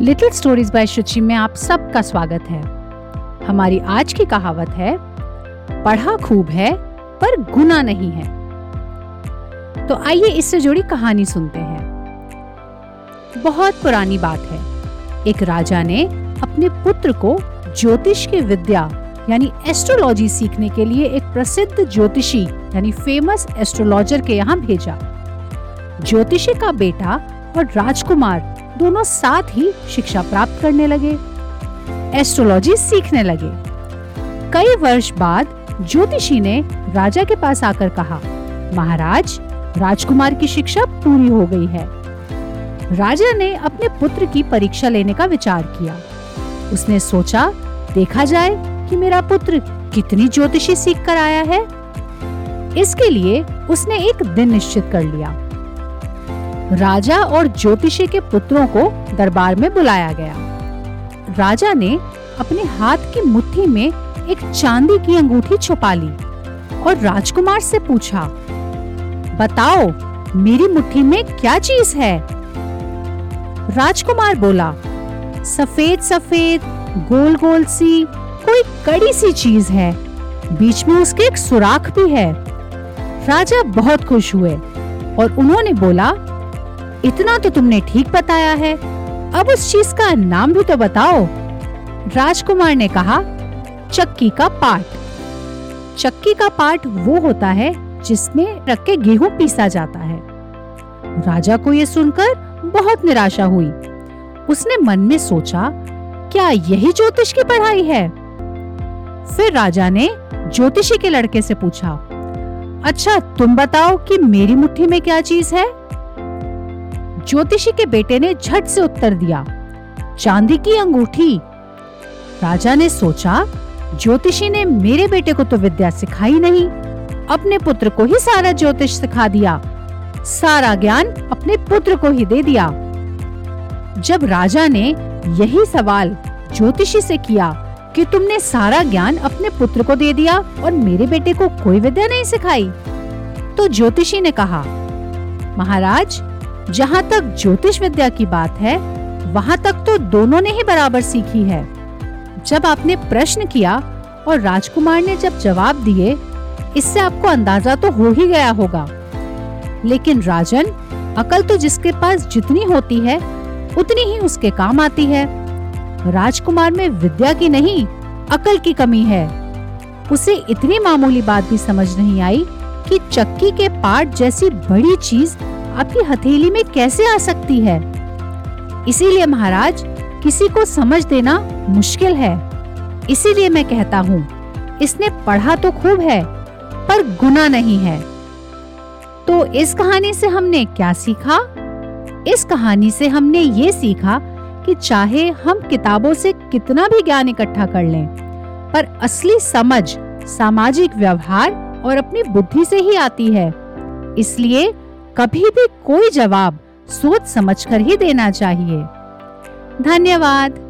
Little stories bye शुचि में आप सबका स्वागत है। हमारी आज की कहावत है, पढ़ा खूब है पर गुना नहीं है। तो आइए इससे जुड़ी कहानी सुनते हैं। बहुत पुरानी बात है, एक राजा ने अपने पुत्र को ज्योतिष की विद्या यानी एस्ट्रोलॉजी सीखने के लिए एक प्रसिद्ध ज्योतिषी यानी फेमस एस्ट्रोलॉजर के यहाँ भेजा। ज्योतिषी का बेटा और राजकुमार दोनों साथ ही शिक्षा प्राप्त करने लगे, एस्ट्रोलॉजी सीखने लगे। कई वर्ष बाद ज्योतिषी ने राजा के पास आकर कहा, महाराज, राजकुमार की शिक्षा पूरी हो गई है। राजा ने अपने पुत्र की परीक्षा लेने का विचार किया। उसने सोचा, देखा जाए कि मेरा पुत्र कितनी ज्योतिषी सीख कर आया है। इसके लिए उसने एक दिन निश्चित कर लिया। राजा और ज्योतिषी के पुत्रों को दरबार में बुलाया गया। राजा ने अपने हाथ की मुट्ठी में एक चांदी की अंगूठी छुपा ली और राजकुमार से पूछा, बताओ मेरी मुट्ठी में क्या चीज है। राजकुमार बोला, सफेद सफेद गोल गोल सी कोई कड़ी सी चीज है, बीच में उसके एक सुराख भी है। राजा बहुत खुश हुए और उन्होंने बोला, इतना तो तुमने ठीक बताया है, अब उस चीज का नाम भी तो बताओ। राजकुमार ने कहा, चक्की का पाट। चक्की का पाट वो होता है जिसमें रख के गेहूं पीसा जाता है। राजा को ये सुनकर बहुत निराशा हुई। उसने मन में सोचा, क्या यही ज्योतिष की पढ़ाई है। फिर राजा ने ज्योतिषी के लड़के से पूछा, अच्छा तुम बताओ कि मेरी मुट्ठी में क्या चीज है। ज्योतिषी के बेटे ने झट से उत्तर दिया, चांदी की अंगूठी। राजा ने सोचा, ज्योतिषी ने मेरे बेटे को तो विद्या सिखाई नहीं, अपने पुत्र को ही सारा ज्योतिष सिखा दिया, सारा ज्ञान अपने पुत्र को ही दे दिया। जब राजा ने यही सवाल ज्योतिषी से किया कि तुमने सारा ज्ञान अपने पुत्र को दे दिया और मेरे बेटे को कोई विद्या नहीं सिखाई, तो ज्योतिषी ने कहा, महाराज, जहाँ तक ज्योतिष विद्या की बात है, वहाँ तक तो दोनों ने ही बराबर सीखी है। जब आपने प्रश्न किया और राजकुमार ने जब जवाब दिए, इससे आपको अंदाजा तो हो ही गया होगा। लेकिन राजन, अकल तो जिसके पास जितनी होती है उतनी ही उसके काम आती है। राजकुमार में विद्या की नहीं, अकल की कमी है। उसे इतनी मामूली बात भी समझ नहीं आई कि चक्की के पार्ट जैसी बड़ी चीज आपकी हथेली में कैसे आ सकती है। इसीलिए महाराज, किसी को समझ देना मुश्किल है। इसीलिए मैं कहता हूँ, इसने पढ़ा तो खूब है पर गुना नहीं है। तो इस कहानी से हमने क्या सीखा? इस कहानी से हमने ये सीखा कि चाहे हम किताबों से कितना भी ज्ञान इकट्ठा कर लें, पर असली समझ सामाजिक व्यवहार और अपनी बुद्धि से ही आती है। इसलिए कभी भी कोई जवाब सोच समझकर ही देना चाहिए। धन्यवाद।